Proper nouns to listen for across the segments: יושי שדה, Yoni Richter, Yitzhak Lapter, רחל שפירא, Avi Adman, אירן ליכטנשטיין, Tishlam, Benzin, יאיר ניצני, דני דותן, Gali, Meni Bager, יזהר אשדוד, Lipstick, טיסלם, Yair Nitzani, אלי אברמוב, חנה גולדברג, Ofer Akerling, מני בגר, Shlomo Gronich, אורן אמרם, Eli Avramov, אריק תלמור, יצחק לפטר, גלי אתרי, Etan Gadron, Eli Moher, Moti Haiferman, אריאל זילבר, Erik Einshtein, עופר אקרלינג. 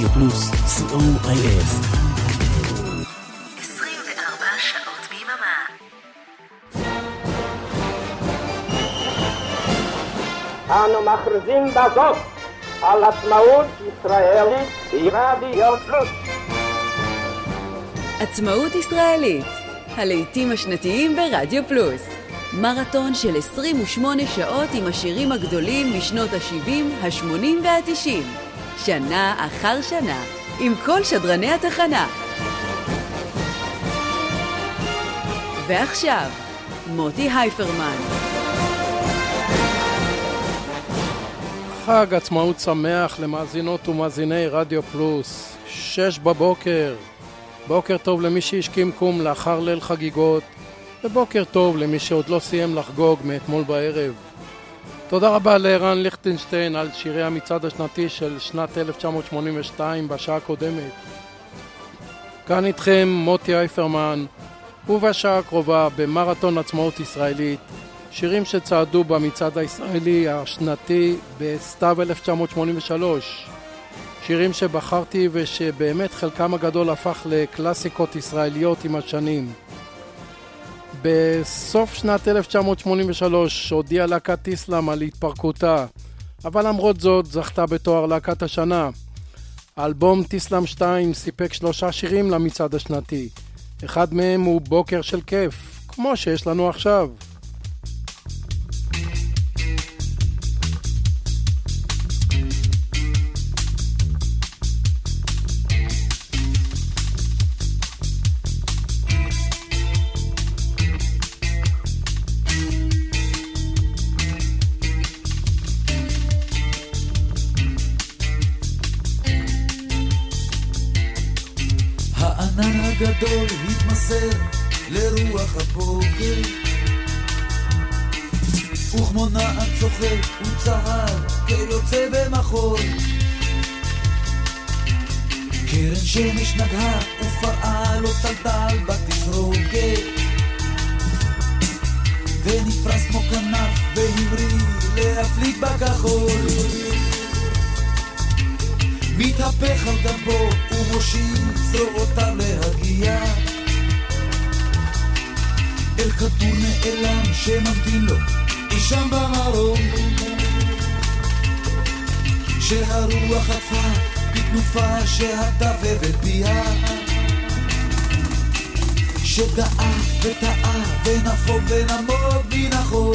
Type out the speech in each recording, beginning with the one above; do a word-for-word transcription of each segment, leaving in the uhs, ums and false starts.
רדיו פלוס, סי או איי אף. עשרים וארבע שעות ביממה. אנו מכריזים בזאת על עצמאות ישראלית ברדיו פלוס. עצמאות ישראלית, הלעיתים השנתיים ברדיו פלוס. מרתון של עשרים ושמונה שעות עם השירים הגדולים משנות ה-שבעים, ה-שמונים וה-תשעים. שנה אחר שנה, עם כל שדרני התחנה. ועכשיו, מוטי הייפרמן. חג עצמאות שמח למאזינות ומאזיני רדיו פלוס. שש בבוקר. בוקר טוב למי שהשכים קום לאחר ליל חגיגות. ובוקר טוב למי שעוד לא סיים לחגוג מאתמול בערב. תודה רבה לאירן ליכטנשטיין על שירי המצעד השנתי של שנת אלף תשע מאות שמונים ושתיים בשעה הקודמת. כאן איתכם מוטי אייפרמן, ובשעה הקרובה במרתון עצמאות ישראלית, שירים שצעדו במצעד הישראלי השנתי בסתיו אלף תשע מאות שמונים ושלוש. שירים שבחרתי ושבאמת חלקם הגדול הפך לקלאסיקות ישראליות עם השנים. בסוף שנת אלף תשע מאות שמונים ושלוש הודיעה להקת טיסלם על התפרקותה, אבל למרות זאת זכתה בתואר להקת השנה. האלבום טיסלם שתיים סיפק שלושה שירים למצעד השנתי. אחד מהם הוא בוקר של כיף, כמו שיש לנו עכשיו. גדול התמסר לרוח הבוקר, וכמו נעד צוחק וצהר כיוצא במחול. קרן שמש נגעה ופרעה לו טלטל בתזרוקת, ונפרס כמו כנף והמריא להפליג בכחול. מתהפך על גבו ומושיב זרועותיו להגיע אל כדור נעלם שממתין לו אי שם במרום, שהרוח עטפה בתנופה שהטווה וביעה, שדעה וטעה ונפוג ונמוד מן החור.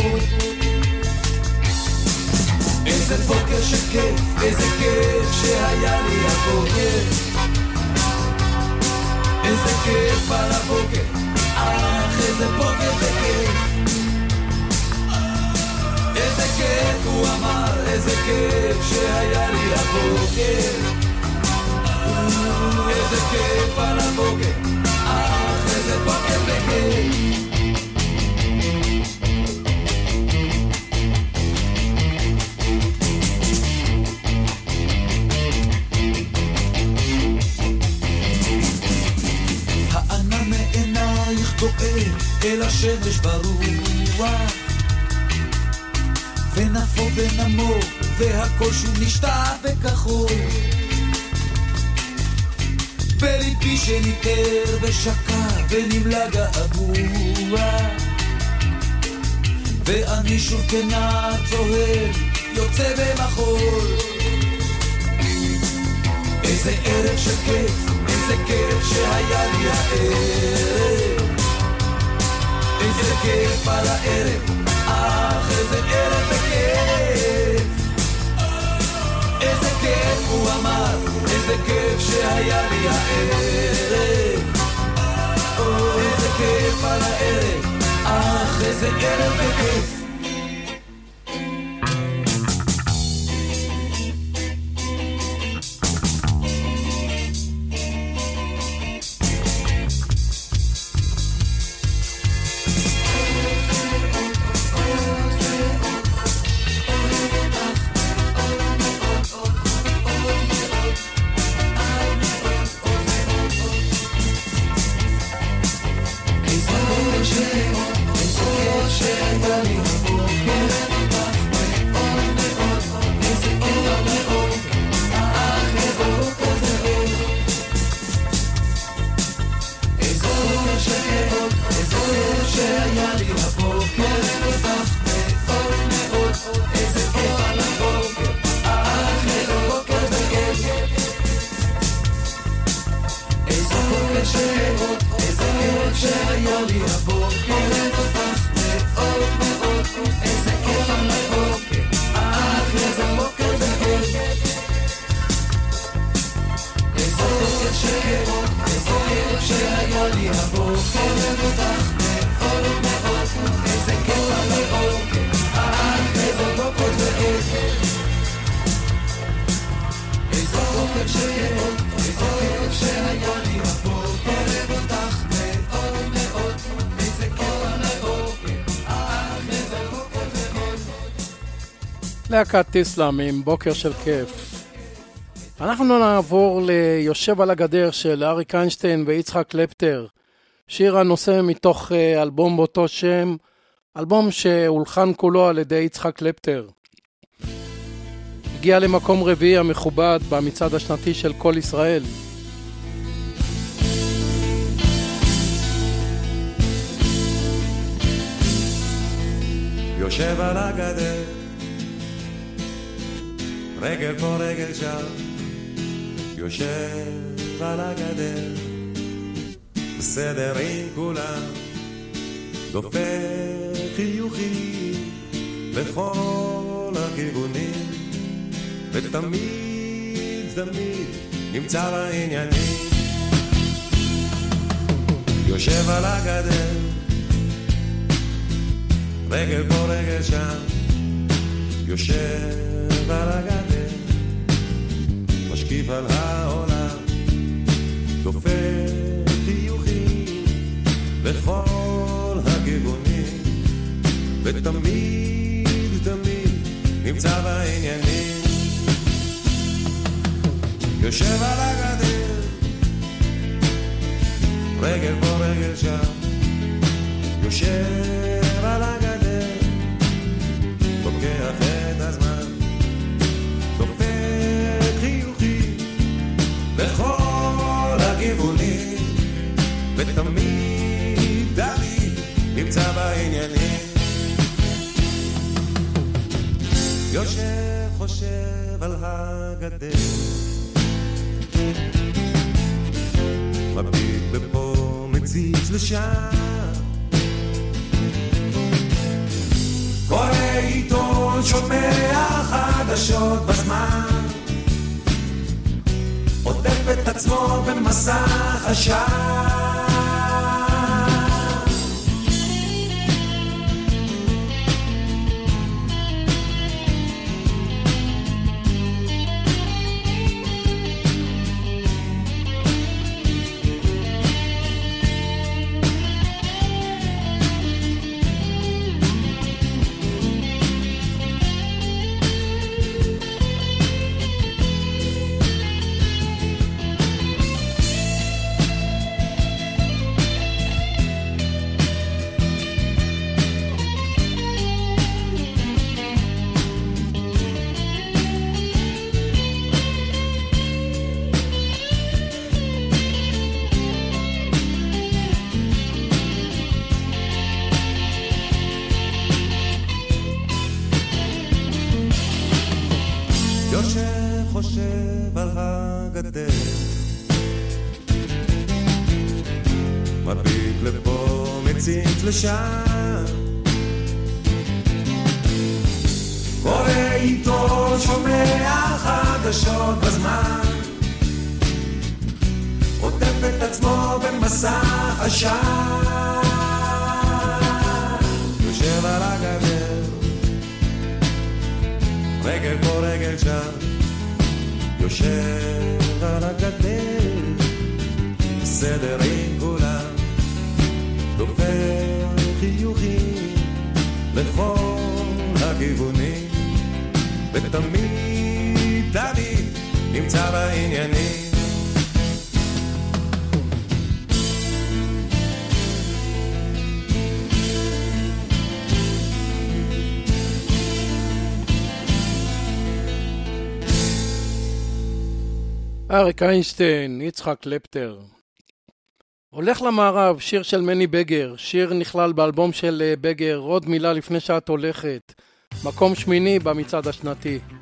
איזה בוקר שכיף, איזה כיף שהיה לי הבוקר, איזה כיף על הבוקר, אך איזה בוקר זה כיף, איזה כיף הוא אמר, איזה כיף שהיה לי הבוקר, איזה כיף על הבוקר, אך איזה בוקר זה כיף. אל השמש ברוח ונפו ונמור, והכל שוב נשתע וכחול. בליבי שניתר ושקע ונמלא געגוע, ואני שוב כנע צוהר יוצא במחול. איזה ערב של כיף, איזה כיף שהיה לי הערב, איזה כיף על הערב, אך איזה ערב וכיף, איזה כיף הוא אמר, איזה כיף שהיה לי הערב, איזה כיף על הערב, אך איזה ערב וכיף. It's a good shit, it's a good shit, לי הבוקר מבוטח מאוד מאוד, איזה כיף הבוקר, האח איזה בוקר ועבר, איזה בוקר שיהיה עוד, איזה כיף שהיה לי הבוקר מבוטח מאוד מאוד, איזה כיף הבוקר, האח איזה בוקר ועבר. להקת טיסלאם עם בוקר של כיף. אנחנו נעבור ליושב על הגדר של אריק איינשטיין ויצחק לפטר, שיר הנושא מתוך אלבום באותו שם, אלבום שהולחן כולו על ידי יצחק לפטר. הגיע למקום רביעי המכובד במצעד השנתי של כל ישראל. יושב על הגדר, רגל פה רגל שם, יושב על הגדר, בסדר עם כולם, דופק חיוכים בכל הכיוונים, ותמיד תמיד נמצא בעניינים. יושב על הגדר, רגל פה רגל שם, יושב על הגדר, משקיף על העולם, דופק חיוכים בכל הכיוונים, ותמיד תמיד נמצא בעניינים. יושב על הגדר, רגל פה רגל שם, יושב על הגדר, לוקח את הזמן, בכל הכיוונים, ותמיד דמי נמצא בעניינים. יושב חושב על הגדר, מביט ופה מציץ לשם, קורא עיתון, שומע חדשות בזמן, עוטף את עצמו במסך השער. לשם קורא עיתון, שומע חדשות בזמן, עוטף את עצמו במסך השער. יושב על הגדר, רגל פה רגל שם, יושב על הגדר, סדר עם כולם, דופק חיוכים לכל הכיוונים, ותמיד תמיד נמצא בעניינים. אריק איינשטיין, יצחק לפטר. הולך למערב, שיר של מני בגר, שיר נכלל באלבום של בגר, עוד מילה לפני שאת הולכת, מקום שמיני במצעד השנתי. Yeah.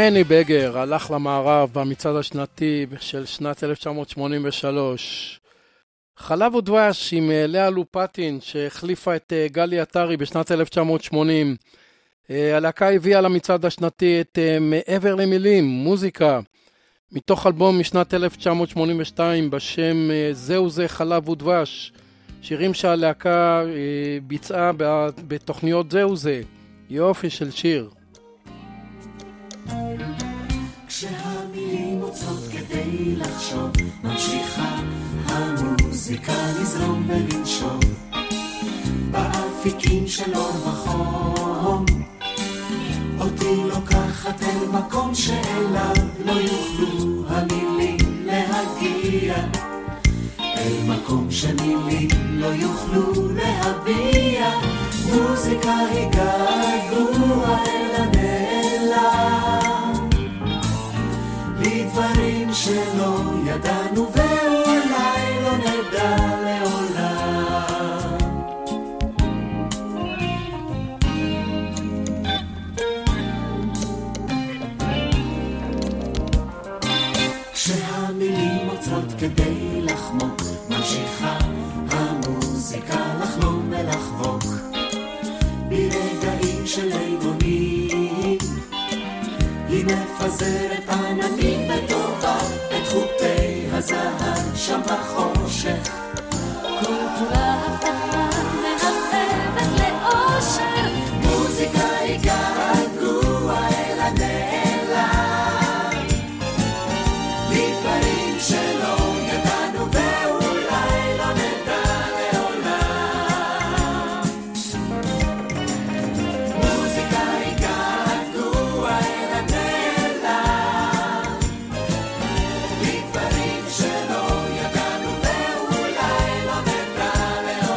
מני בגר הלך למערב במצעד השנתי של שנת אלף תשע מאות שמונים ושלוש. חלב ודבש עם לאה לופטין שהחליפה את גלי אתרי בשנת אלף תשע מאות שמונים. הלהקה הביאה למצעד השנתי את מעבר למילים, מוזיקה, מתוך אלבום משנת אלף תשע מאות שמונים ושתיים בשם זהו זה חלב ודבש. שירים שהלהקה ביצעה בתוכניות זהו זה. יופי של שיר. כשהמילים מוצאות כדי לחשוב, ממשיכה המוזיקה לזרום ולנשוב באפיקים של אור וחום, אותי לוקחת אל מקום שאליו לא יוכלו המילים להגיע, אל מקום שמילים לא יוכלו להביע. מוזיקה היא געגוע אל הנעלם, לדברים שלא ידענו ואולי לא נדע לעולם. כשהמילים עוצרות כדי לחמוק, ממשיכה המוזיקה לחלום ולחבוק ברגעים של אימונים, היא מפזרת עננים וטובה את חוטי הזהב שם בחושך, כל כולה הבטחה מהפכת לאושר. מוזיקה היא געגוע אל הנעלם, לדברים שלא ידענו ואולי לא נדע לעולם. מוזיקה היא געגוע אל הנעלם, לדברים שלא ידענו ואולי לא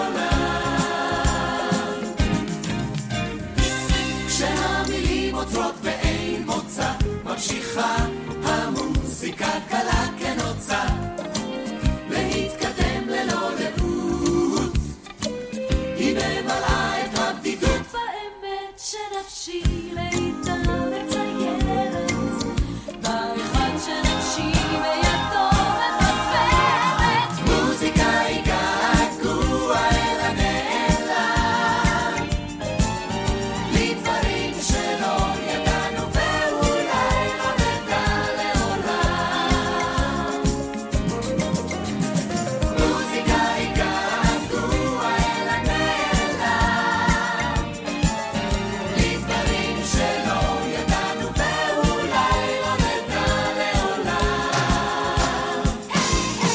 נדע לעולם. כשהמילים עוצרות ואין מוצא, ממשיכה המוזיקה קלה כנוצה להתקדם ללא לבות, היא ממלאה את הבדידות והאמת שנפשי איתה מציירת באחד שנפשי בידו מחפרת. מוזיקה היא געגוע אל הנעלם, לדברים שלא ידענו ואולי לא נדע לעולם. מוזיקה היא געגוע אל הנעלם, לדברים שלא ידענו ואולי לא נדע לעולם. מוזיקה, מוזיקה,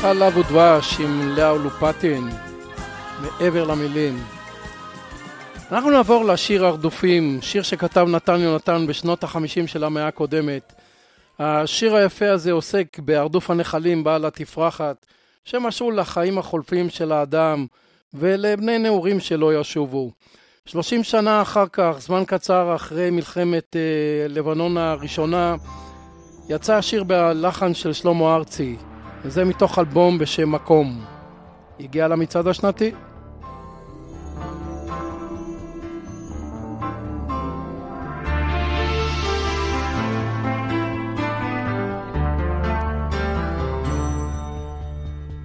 חלב ודבש עם לאה לופטין, מעבר למילים. אנחנו נעבור לשיר הרדופים, שיר שכתב נתן יונתן בשנות ה-חמישים של המאה הקודמת. השיר היפה הזה עוסק בהרדוף הנחלים בעל התפרחת, שמשהו לחיים החולפים של האדם ולבני נעורים שלא ישובו. שלושים שנה אחר כך, זמן קצר אחרי מלחמת אה, לבנון הראשונה, יצא השיר בלחן של שלמה ארצי. וזה מתוך אלבום בשם מקום. הגיע למצעד השנתי.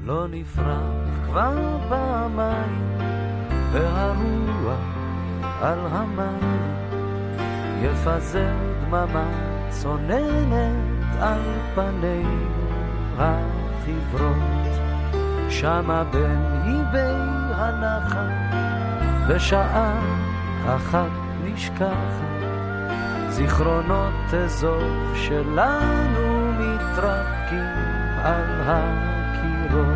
לא נפרד כבר פעמיים, והרוח על המים יפזר דממה צוננת על פנינו. חברות שמה בין היבי הנחל בשעה אחת נשכחת זיכרונות אזוב שלנו מתרקים על הקירות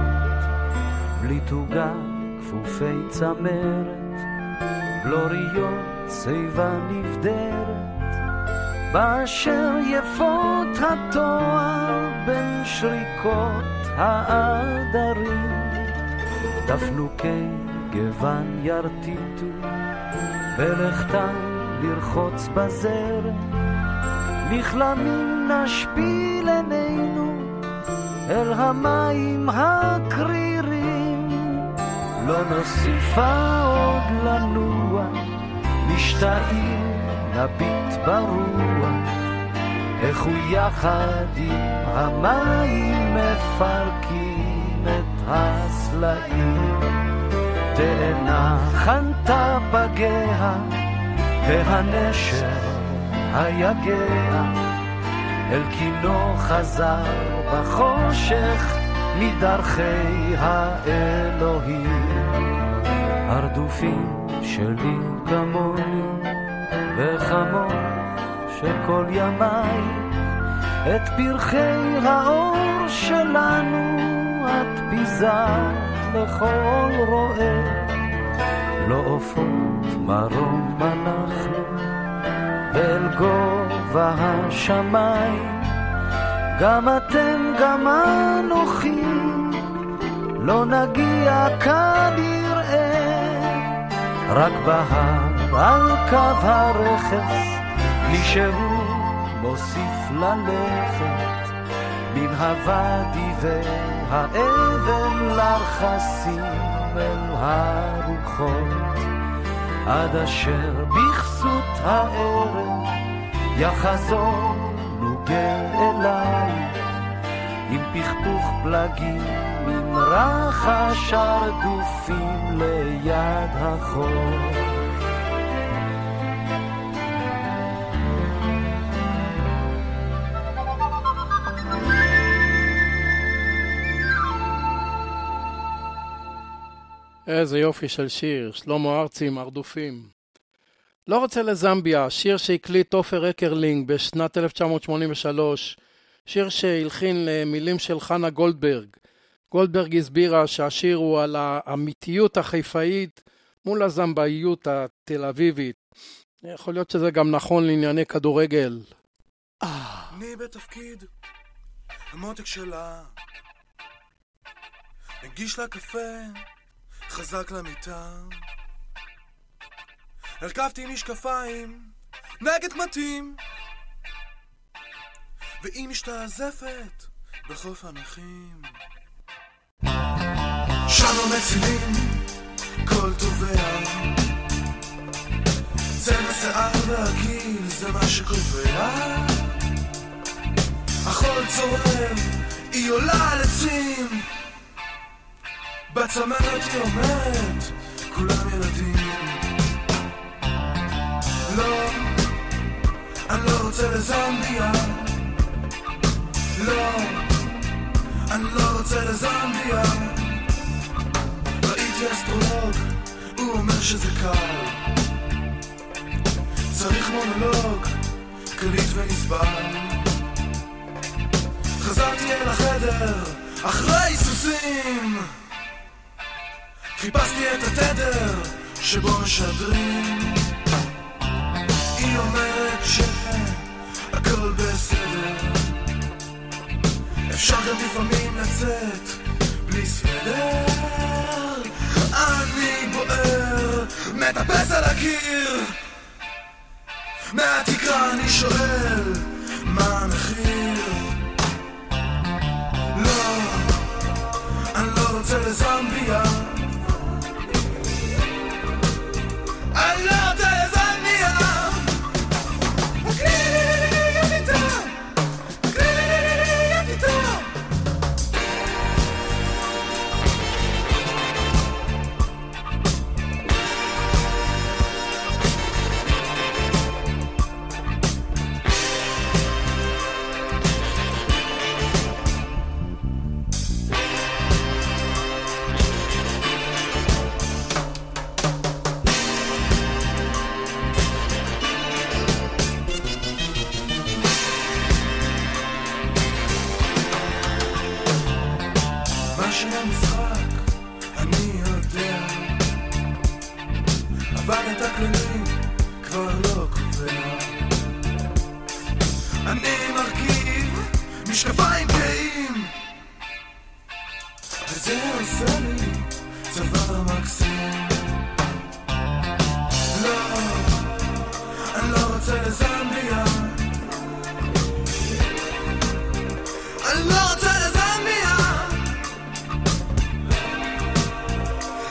בלי תוגה כפופי צמרת בלוריות צבע נבדרת באשר יפות התואר בין שריקות העדרים דפנוקי גוון ירתיתו בלכתן לרחוץ בזרם נכלמים נשפיל עינינו אל המים הקרירים לא נוסיפה עוד לנוע משתאים נביט ברוח איך הוא יחד עם המים מפרקים את הסלעים תאנה חנתה בגיה והנשר היגע אל כינו חזר בחושך מדרכי האלוהים הרדופים שלי כמוני וחמוך שכל ימי את פרחי האור שלנו את פיזה לכל רואה לא אופות מרום אנחנו ואל גובה השמיים גם אתם גם אנוכי לא נגיע כנראה רק בהר על קו הרכס מישהו מוסיף ללכת מן הוואדי והאבן לרחסים אל הרוחות עד אשר בכסות הערב יחזור נוגל אליי עם פכפוך פלגים עם רחש הרדופים ליד החור איזה יופי של שיר, שלמה ארצי עם ארדופים. לא רוצה לזמביה, שיר שהקליט עופר אקרלינג בשנת אלף תשע מאות שמונים ושלוש, שיר שהלחין למילים של חנה גולדברג. גולדברג הסבירה שהשיר הוא על האמיתיות החיפאית מול הזמבאיות התל אביבית. יכול להיות שזה גם נכון לענייני כדורגל. אני בתפקיד, המותק שלה, נגיש לה קפה, חזק למיטה הרכבתי משקפיים נגד מתים והיא משתעזפת בחוף הנחים שם המצילים כל תובע צבע שיער והגיל זה מה שקובע החול צורם היא עולה על עצים בצמרת היא אומרת, כולם ילדים לא, אני לא רוצה לזמביה לא, אני לא רוצה לזמביה ראיתי אסטרולוג, הוא אומר שזה קל צריך מונולוג, קליט ונסבל חזרתי אל החדר, אחרי סוסים חיפשתי את התדר שבו משדרים היא אומרת שהכל בסדר אפשר גם לפעמים לצאת בלי סדר אני בוער מטפס על הקיר מהתקרה אני שואל מה המחיר לא, אני לא רוצה לזמביה Allora אבל את הכללים כבר לא קובע. אני מרכיב משקפיים קיים, וזה עושה לי צבא מקסים. לא, אני לא רוצה לזמביה, אני לא רוצה לזמביה,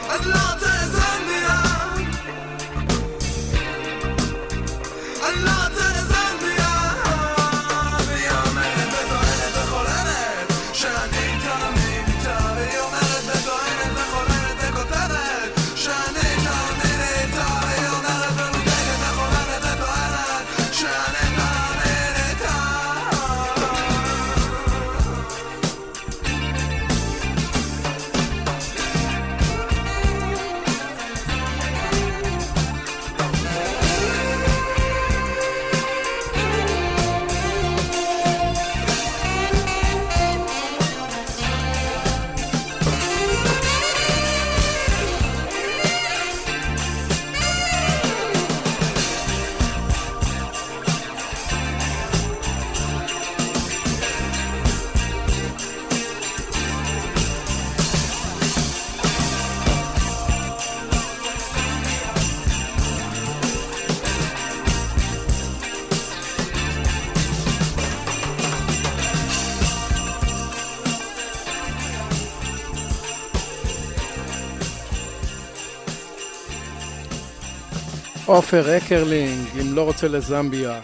אני לא רוצה לזמביה, אני לא רוצה לזמביה. והיא אומרת וטוענת וחולנת שאני תמיד איתה, והיא אומרת וטוענת וחולנת וכותנת שאני תמיד איתה, והיא אומרת ונותנת וחולנת וטוענת שאני תמיד איתה. אופר אקרלינג, אם לא רוצה לזמביה.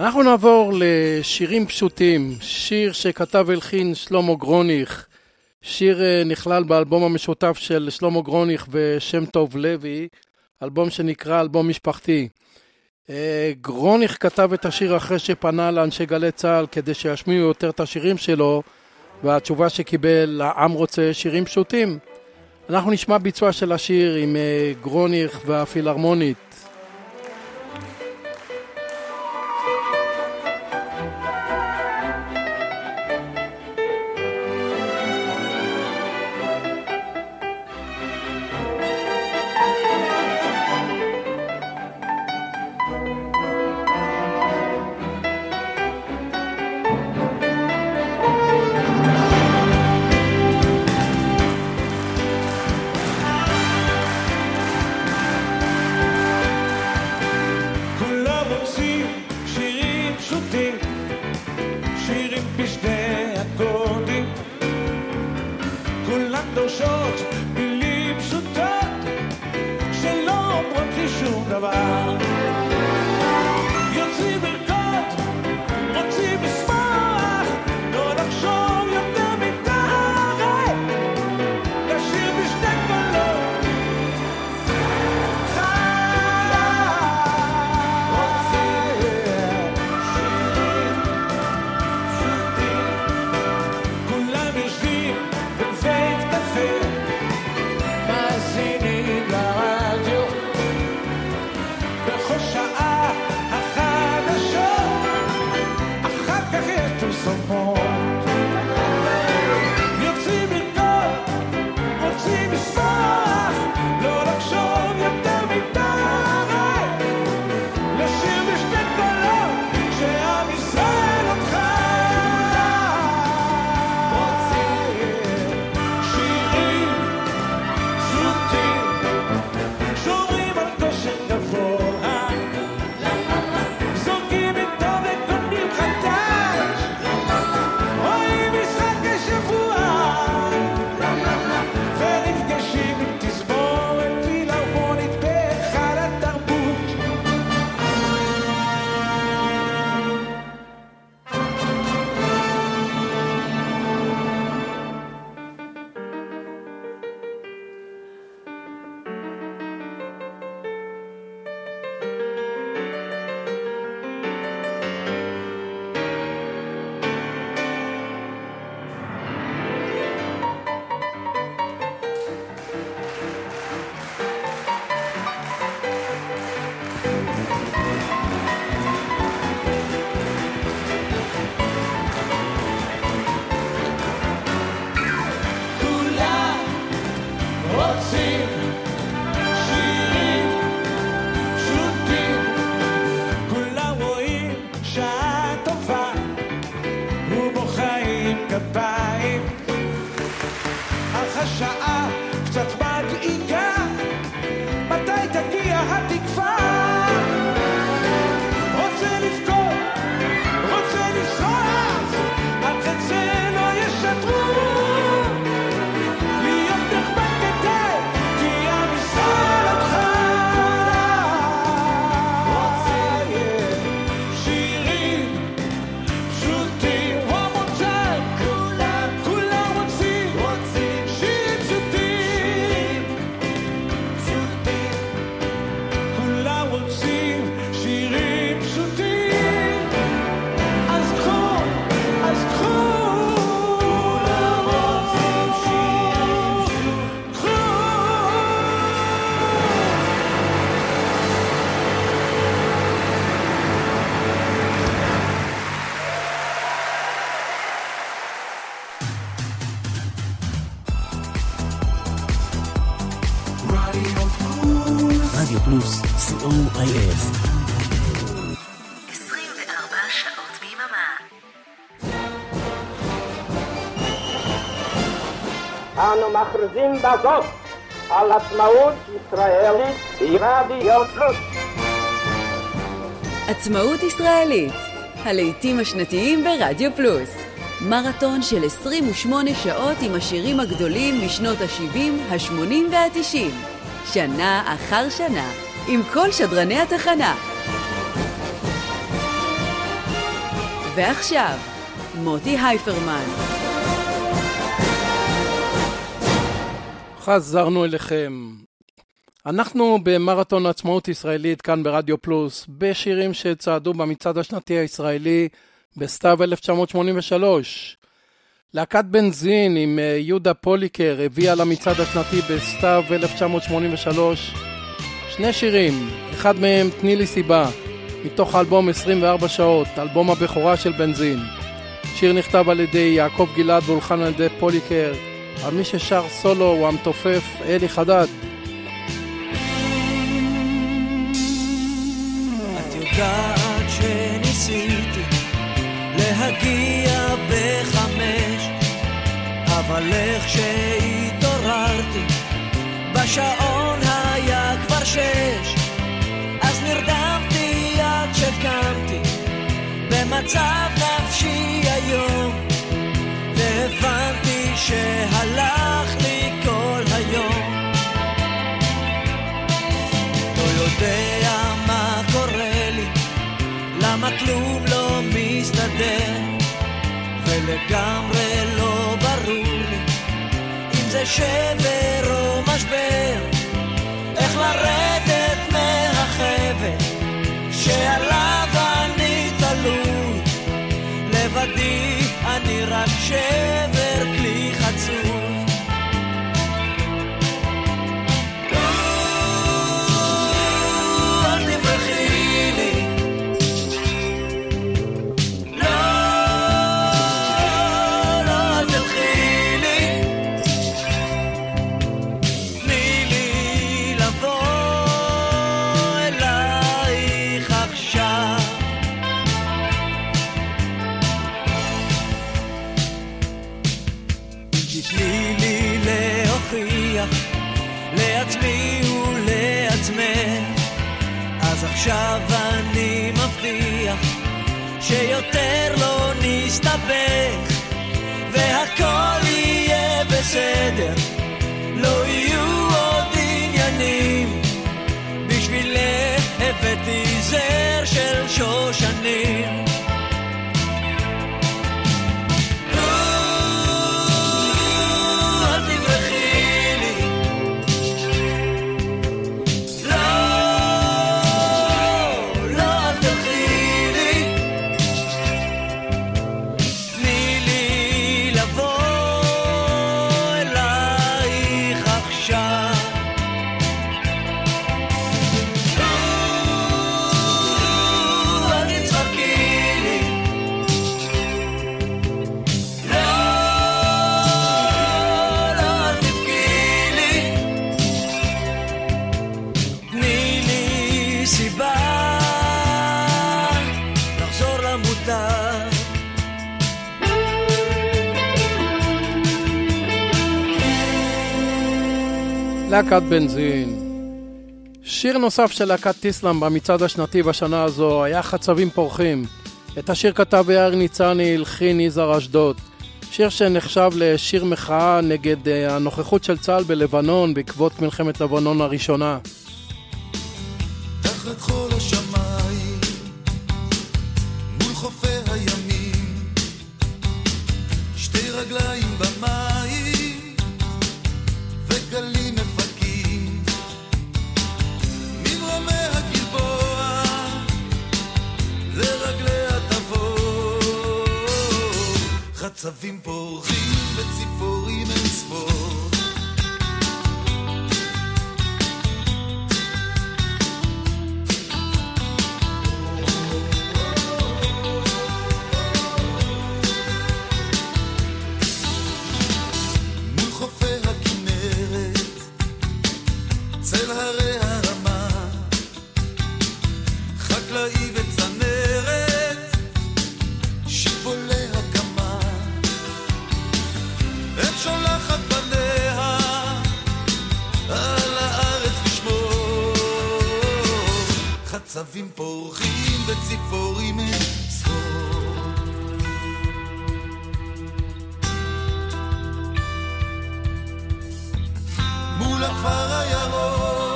אנחנו נעבור לשירים פשוטים, שיר שכתב והלחין שלמה גרוניך, שיר נכלל באלבום המשותף של שלמה גרוניך ושם טוב לוי, אלבום שנקרא אלבום משפחתי. גרוניך כתב את השיר אחרי שפנה לאנשי גלי צהל כדי שישמיעו יותר את השירים שלו, והתשובה שקיבל, העם רוצה שירים פשוטים. אנחנו נשמע ביצוע של השיר עם גרוניך והפילהרמונית. Rocha השעה קצת מדאיגה, מתי תגיע התקווה? רוצה לבכות, רוצה לסרוח, עד חצה לא ישתרו, להיות נחמד כדי, כי המשרד אותך רוצה שירים פשוטים, רומוצ'ן כולם, כולם רוצים, רוצים שירים פשוטים, פשוטים כולם רוצים שירים פשוטים, אז קחו, אז קחו, כולם רוצים שירים פשוטים, קחו. רדיו פלוס, סי או איי אף. עשרים וארבע שעות ביממה. אנו מכריזים בזאת על עצמאות ישראלית ברדיו פלוס. עצמאות ישראלית, הלעיתים השנתיים ברדיו פלוס. מרתון של עשרים ושמונה שעות עם השירים הגדולים משנות ה-שבעים, ה-שמונים וה-תשעים. שנה אחר שנה, עם כל שדרני התחנה. ועכשיו, מוטי הייפרמן. חזרנו אליכם. אנחנו במרתון עצמאות ישראלית כאן ברדיו פלוס, בשירים שצעדו במצעד השנתי הישראלי בסתיו אלף תשע מאות שמונים ושלוש. להקת בנזין עם יהודה פוליקר הביאה למצעד השנתי בסתיו אלף תשע מאות שמונים ושלוש שני שירים, אחד מהם תני לי סיבה, מתוך האלבום עשרים וארבע שעות, אלבום הבכורה של בנזין. שיר נכתב על ידי יעקב גלעד והולחן על ידי פוליקר, על מי ששר סולו הוא המתופף אלי חדד. את יודעת שניסיתי להגיע בחמש, אבל איך שהתעוררתי בשעון היה כבר שש, אז נרדמתי עד שקמתי במצב נפשי היום, והבנתי שהלך לי כל היום. לא יודע מה קורה לי, למה כלום לא מסתדר, ולגמרי לא ברור לי אם זה שבר או משבר, איך לרדת מהחבל שעליו אני תלוי, לבדי אני רק שבר כלי חצוי. אל תברחי לי, לא, לא, אל תלכי לי, תני לי לבוא אלייך עכשיו. תתני לי להוכיח לעצמי ולעצמך, אז עכשיו אני מבטיח שיותר לא נסתבך, והכל יהיה בסדר, לא יהיו עוד עניינים, בשבילך הבאתי זר של שושנים. Ooh, I need to keep להקת בנזין. שיר נוסף של להקת טיסלם במצעד השנתי בשנה הזו היה חצבים פורחים. את השיר כתב יאיר ניצני, הלחין יזהר אשדוד. שיר שנחשב לשיר מחאה נגד הנוכחות של צה"ל בלבנון בעקבות מלחמת לבנון הראשונה. תחת חול השמיים מול חופי הימים שתי רגליים במים וגלים מפקים ממרומי הגלבוע לרגלי התבור חצבים פורחים וציפורים מספור צבים פורחים וציפורים מספור מול הכפר הירוק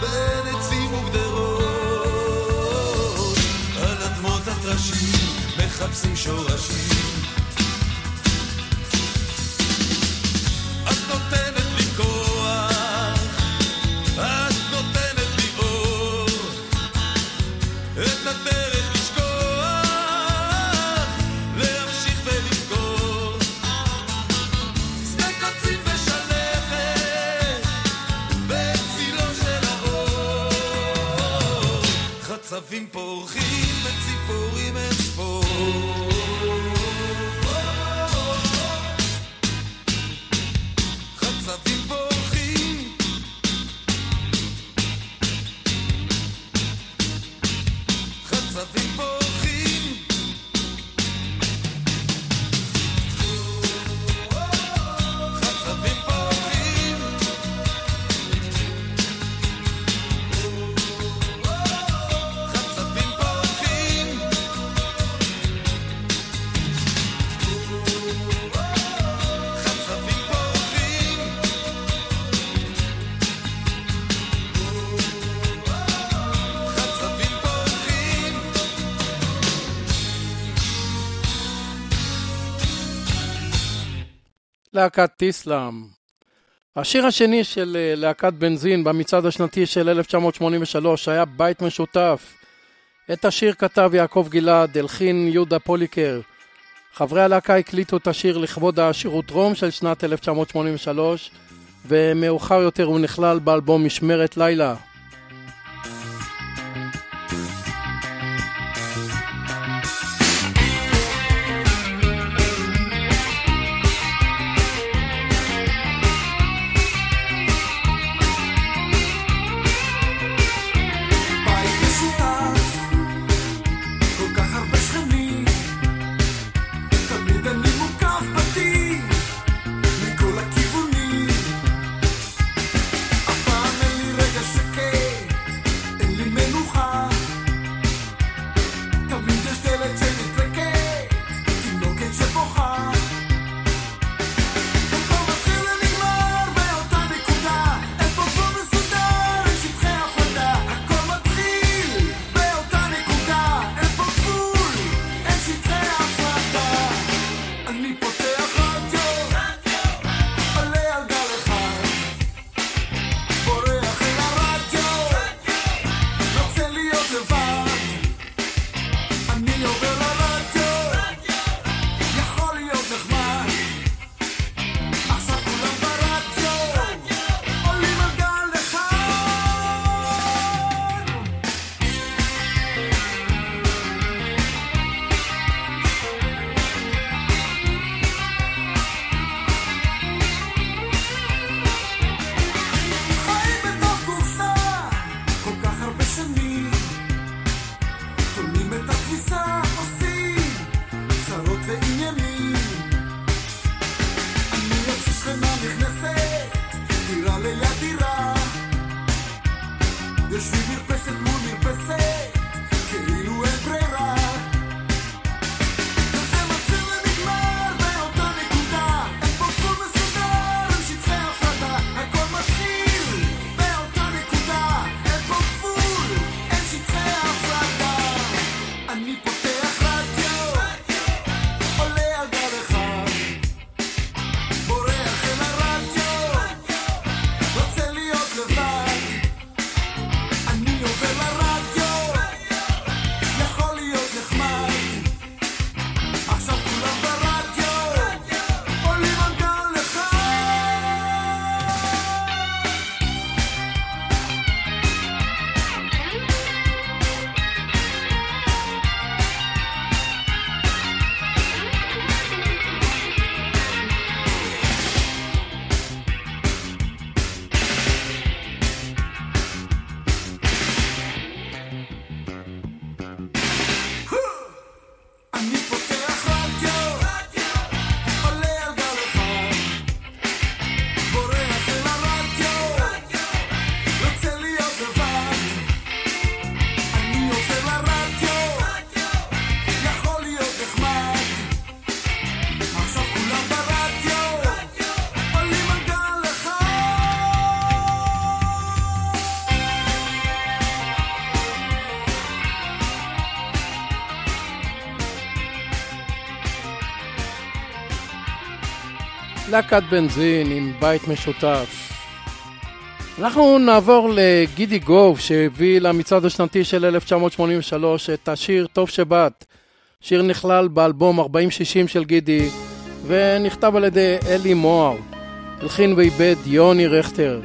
בין עצים וגדרות על אדמות הטרשים מחפשים שורשים את נותנת לי כוח את הדרך לשכוח להמשיך ולזכור שדה קוצים ושלכת בצילו של האור חצבים פורחים וציפורים אספור להקת טיסלם. השיר השני של להקת בנזין במצעד השנתי של אלף תשע מאות שמונים ושלוש היה בית משותף. את השיר כתב יעקב גלעד, הלחין יהודה פוליקר. חברי הלהקה הקליטו את השיר לכבוד השירות רום של שנת אלף תשע מאות שמונים ושלוש, ומאוחר יותר הוא נכלל באלבום משמרת לילה. Yes, I can. להקת בנזין עם בית משותף. אנחנו נעבור לגידי גוב שהביא למצעד השנתי של אלף תשע מאות שמונים ושלוש את השיר טוב שבאת. שיר נכלל באלבום ארבעים שישים של גידי ונכתב על ידי אלי מוהר. הלחין ואיבד יוני רכטר.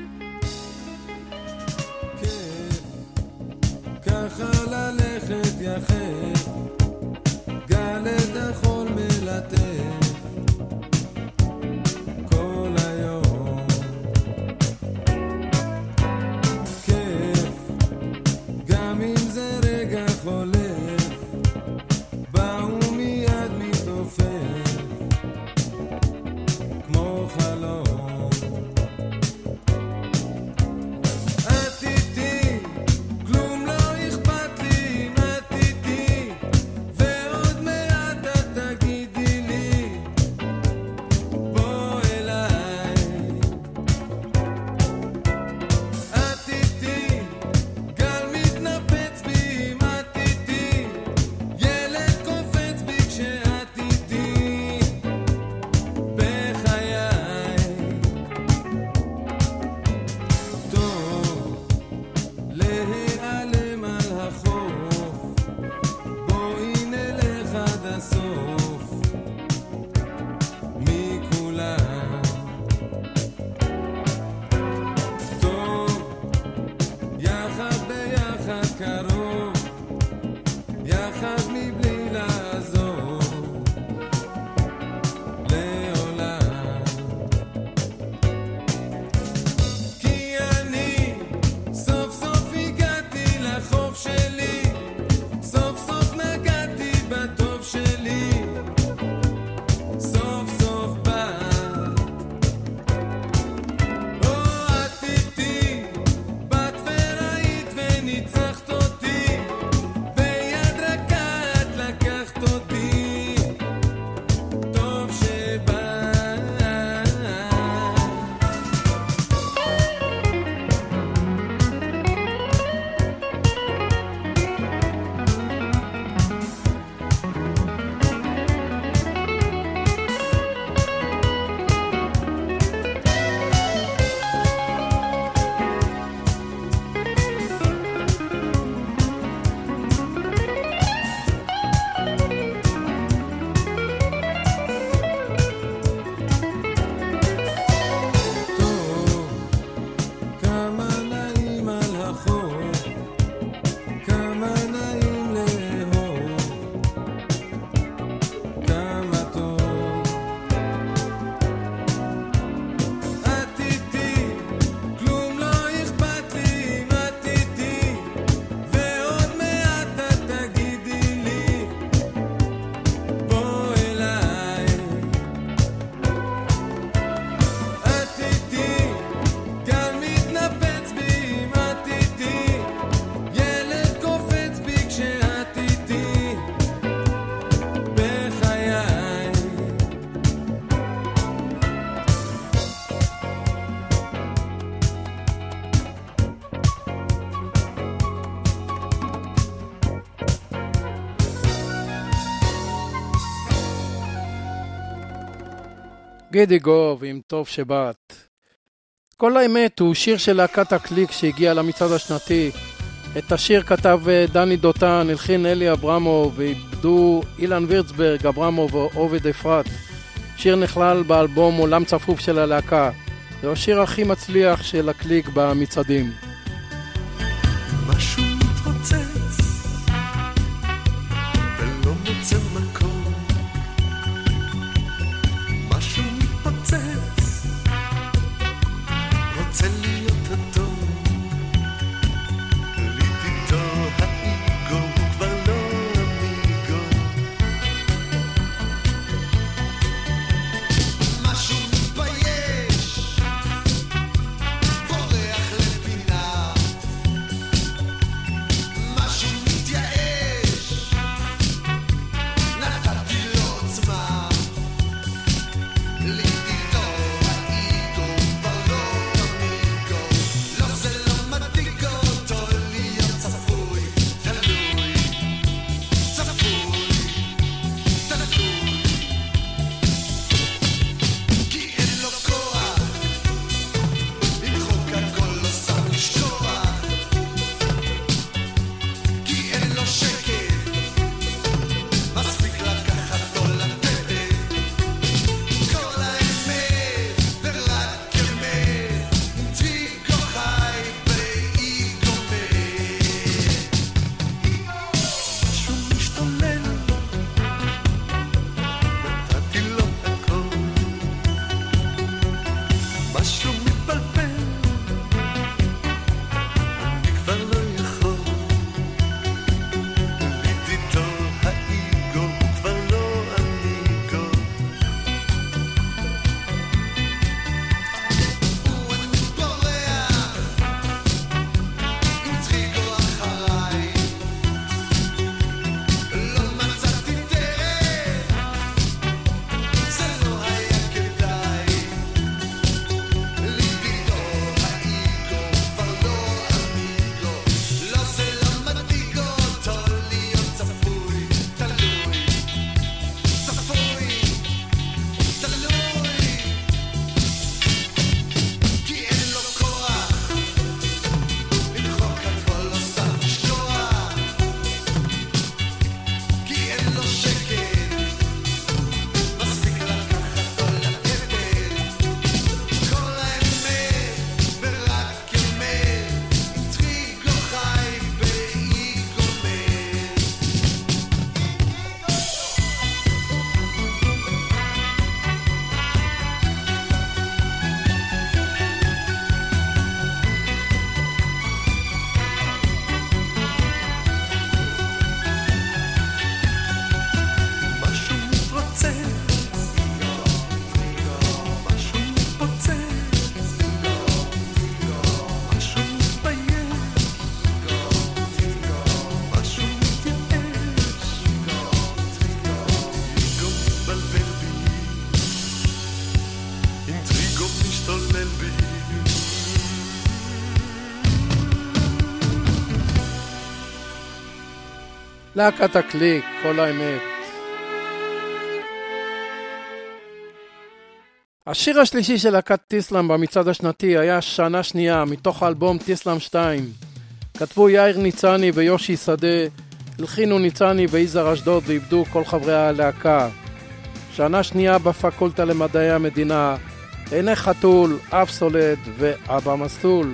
גידי גוב עם טוב שבאת. כל האמת הוא שיר של להקת הקליק שהגיע למצעד השנתי. את השיר כתב דני דותן, הלחין אלי אברמוב, ועיבדו אילן וירצברג, אברמוב ועובד אפרת. שיר נכלל באלבום עולם צפוף של הלהקה. זה השיר הכי מצליח של הקליק במצעדים. משהו מתרוצץ ולא מוצא מקום, רוצה להיות אדום, לידיתו האיגו הוא כבר לא אמיגו, משהו מתבייש בורח לפינה, משהו מתייאש נתתי לו עוצמה, לידיתו האיגו כבר לא אמיגו. משהו מתפלפל, אני כבר לא יכול להיות איתו. האיגו הוא כבר לא אמיגו, הוא מתפורח עם צחיקו אחריי, לא מצאתי דרך, זה לא היה כדאי. להקת הקליק, כל האמת. השיר השלישי של להקת טיסלם במצעד השנתי היה שנה שנייה, מתוך האלבום טיסלם שתיים. כתבו יאיר ניצני ויושי שדה, הלחינו ניצני ויזהר אשדוד, ואיבדו כל חברי הלהקה. שנה שנייה בפקולטה למדעי המדינה, עיני חתול, אף סולד ואבא מסתול.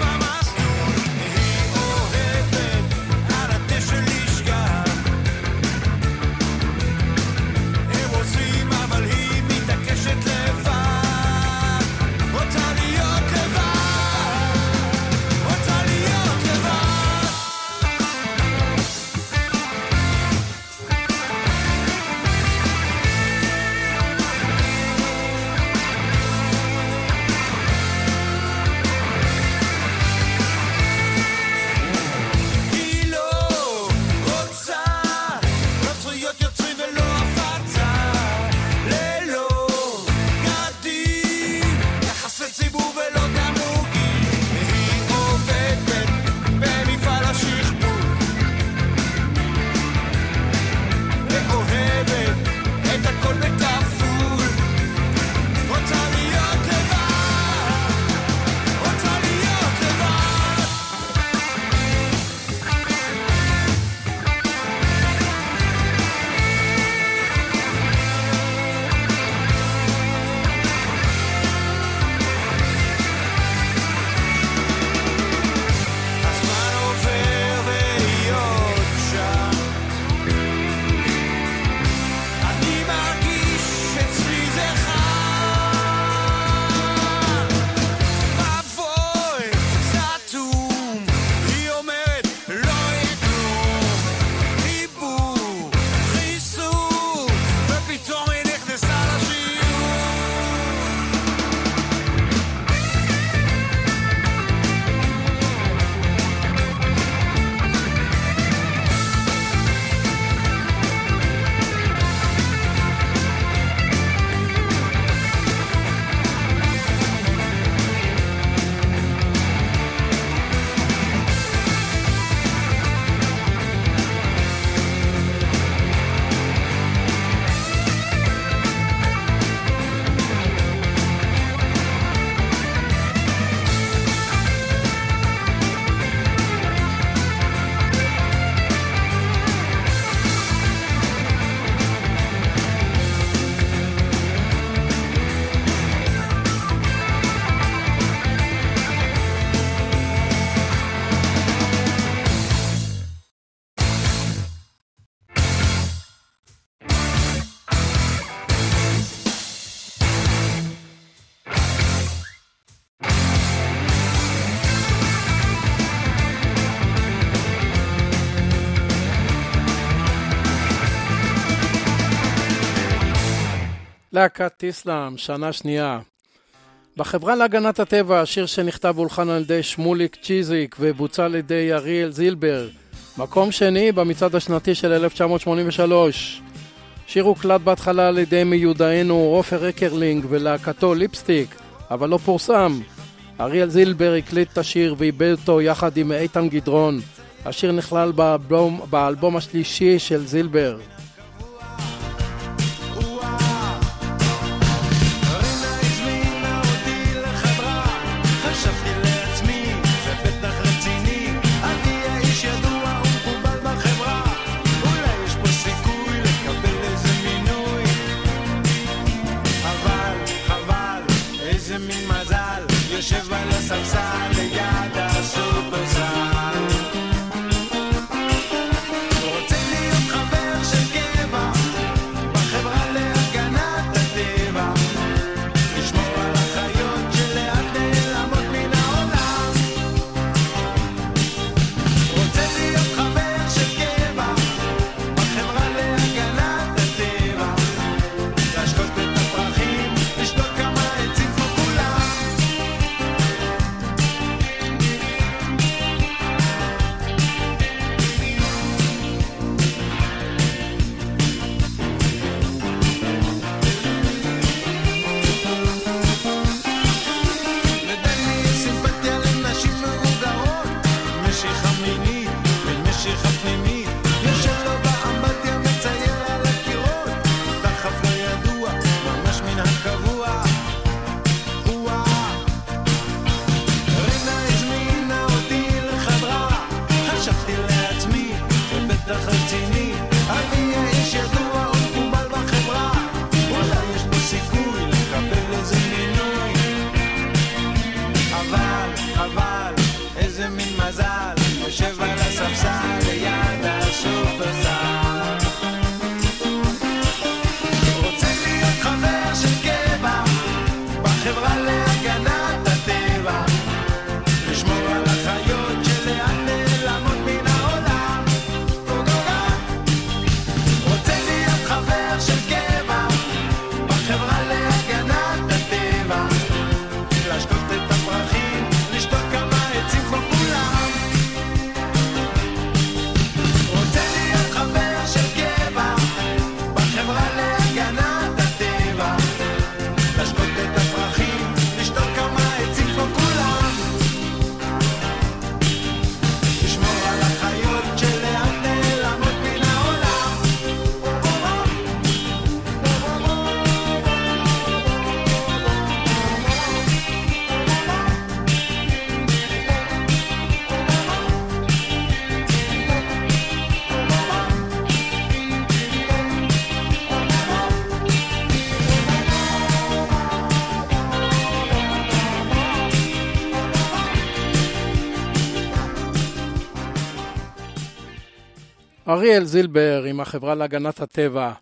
Baba להקת טיסלם, שנה שנייה. בחברה להגנת הטבע, השיר שנכתב והולחן על ידי שמוליק צ'יזיק ובוצע על ידי אריאל זילבר, מקום שני במצעד השנתי של אלף תשע מאות שמונים ושלוש. שיר הוקלט בהתחלה על ידי מיודענו עופר אקרלינג ולהקתו ליפסטיק, אבל לא פורסם. אריאל זילבר הקליט את השיר ואיבד אותו יחד עם איתן גדרון. השיר נכלל באלבום, באלבום השלישי של זילבר. אריאל זילבר עם החברה להגנת הטבע.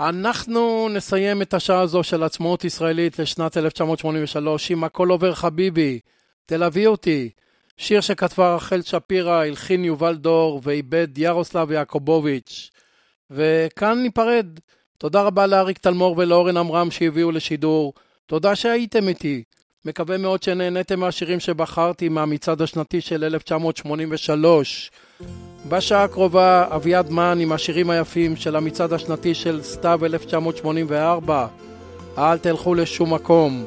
אנחנו נסיים את השעה הזו של עצמאות ישראלית לשנת אלף תשע מאות שמונים ושלוש עם הכל עובר חביבי, תל אביב אותי, שיר שכתבה רחל שפירא, הלחין יובל דור ואיבד ירוסלב יעקובוביץ'. וכאן ניפרד. תודה רבה לאריק תלמור ולאורן אמרם שהביאו לשידור. תודה שהייתם איתי. מקווה מאוד שנהניתם מהשירים שבחרתי מהמצעד השנתי של אלף תשע מאות שמונים ושלוש. בשעה הקרובה אבי אדמן עם השירים היפים של המצעד השנתי של סתיו אלף תשע מאות שמונים וארבע. אל תלכו לשום מקום.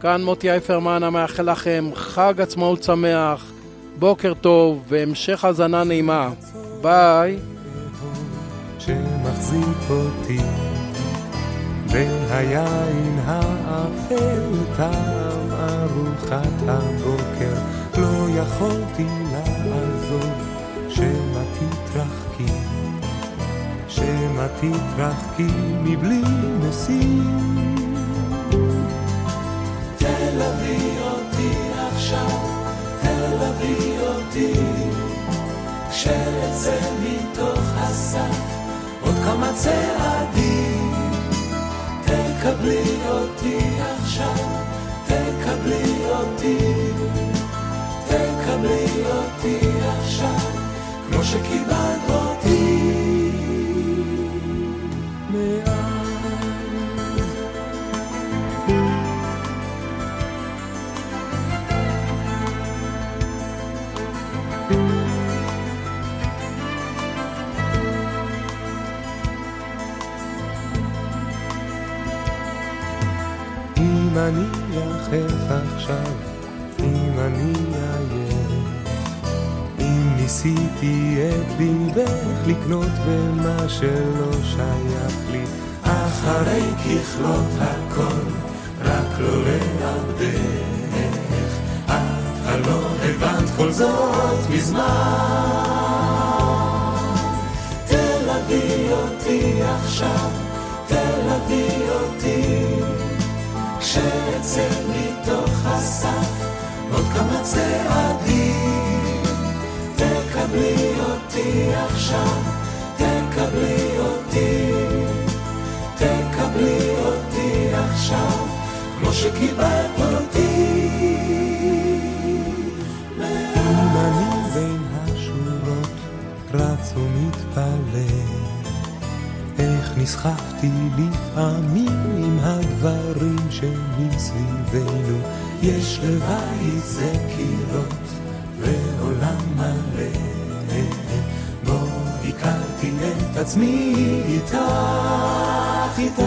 כאן מוטי אייפרמן המאחל לכם חג עצמאות שמח, בוקר טוב והמשך הזנה נעימה. ביי. שמחזיק אותי בין היין האפל טעם ארוחת הבוקר, לא יכולתי לעזוב. שמא תתרחקי, שמא תתרחקי מבלי נסים. תל אביב אותי עכשיו, תל אביב אותי, כשאצא מתוך הסף עוד כמה צעדים. תקבלי אותי עכשיו, תקבלי אותי, תקבלי אותי עכשיו כמו שקיבלת אותי מאז. אני יחף עכשיו, אם אני אייך, אם ניסיתי את ליבך לקנות במה שלא שייך לי, אחרי ככלות הכל, רק לא לעבדך, את הלא הבנת כל זאת מזמן, תלווי אותי עכשיו, תלווי אותי שאצא מתוך הסף עוד כמה צעדים, תקבלי אותי עכשיו, תקבלי אותי, תקבלי אותי עכשיו כמו שקיבלת אותי. אם אני בין השורות רץ ומתפלל, איך נסחפתי לפעמים עם הדברים שמסביבנו, יש לבית זה קירות ועולם מלא, בו הכרתי את עצמי איתך, איתך.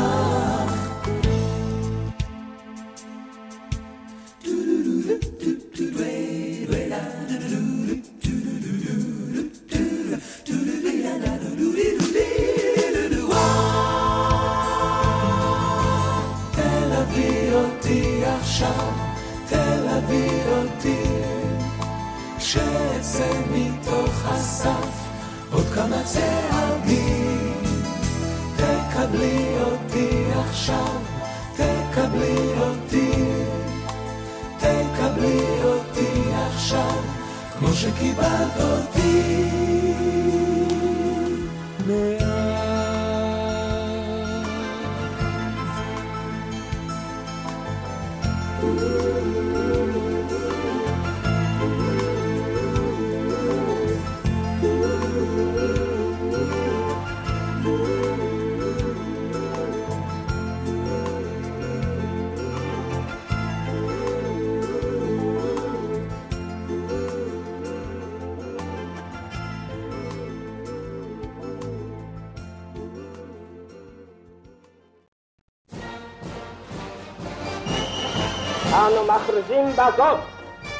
בזאת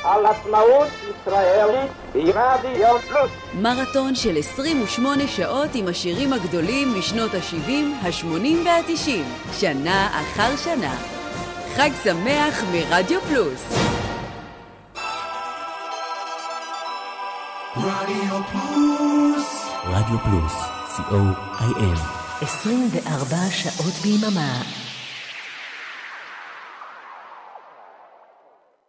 על עצמאות ישראלית ברדיו פלוס. מרתון של עשרים ושמונה שעות עם השירים הגדולים משנות ה-שבעים, ה-שמונים וה-תשעים, שנה אחר שנה. חג שמח מרדיו פלוס. רדיו פלוס, רדיו פלוס, סי או איי אם, עשרים וארבע שעות ביממה.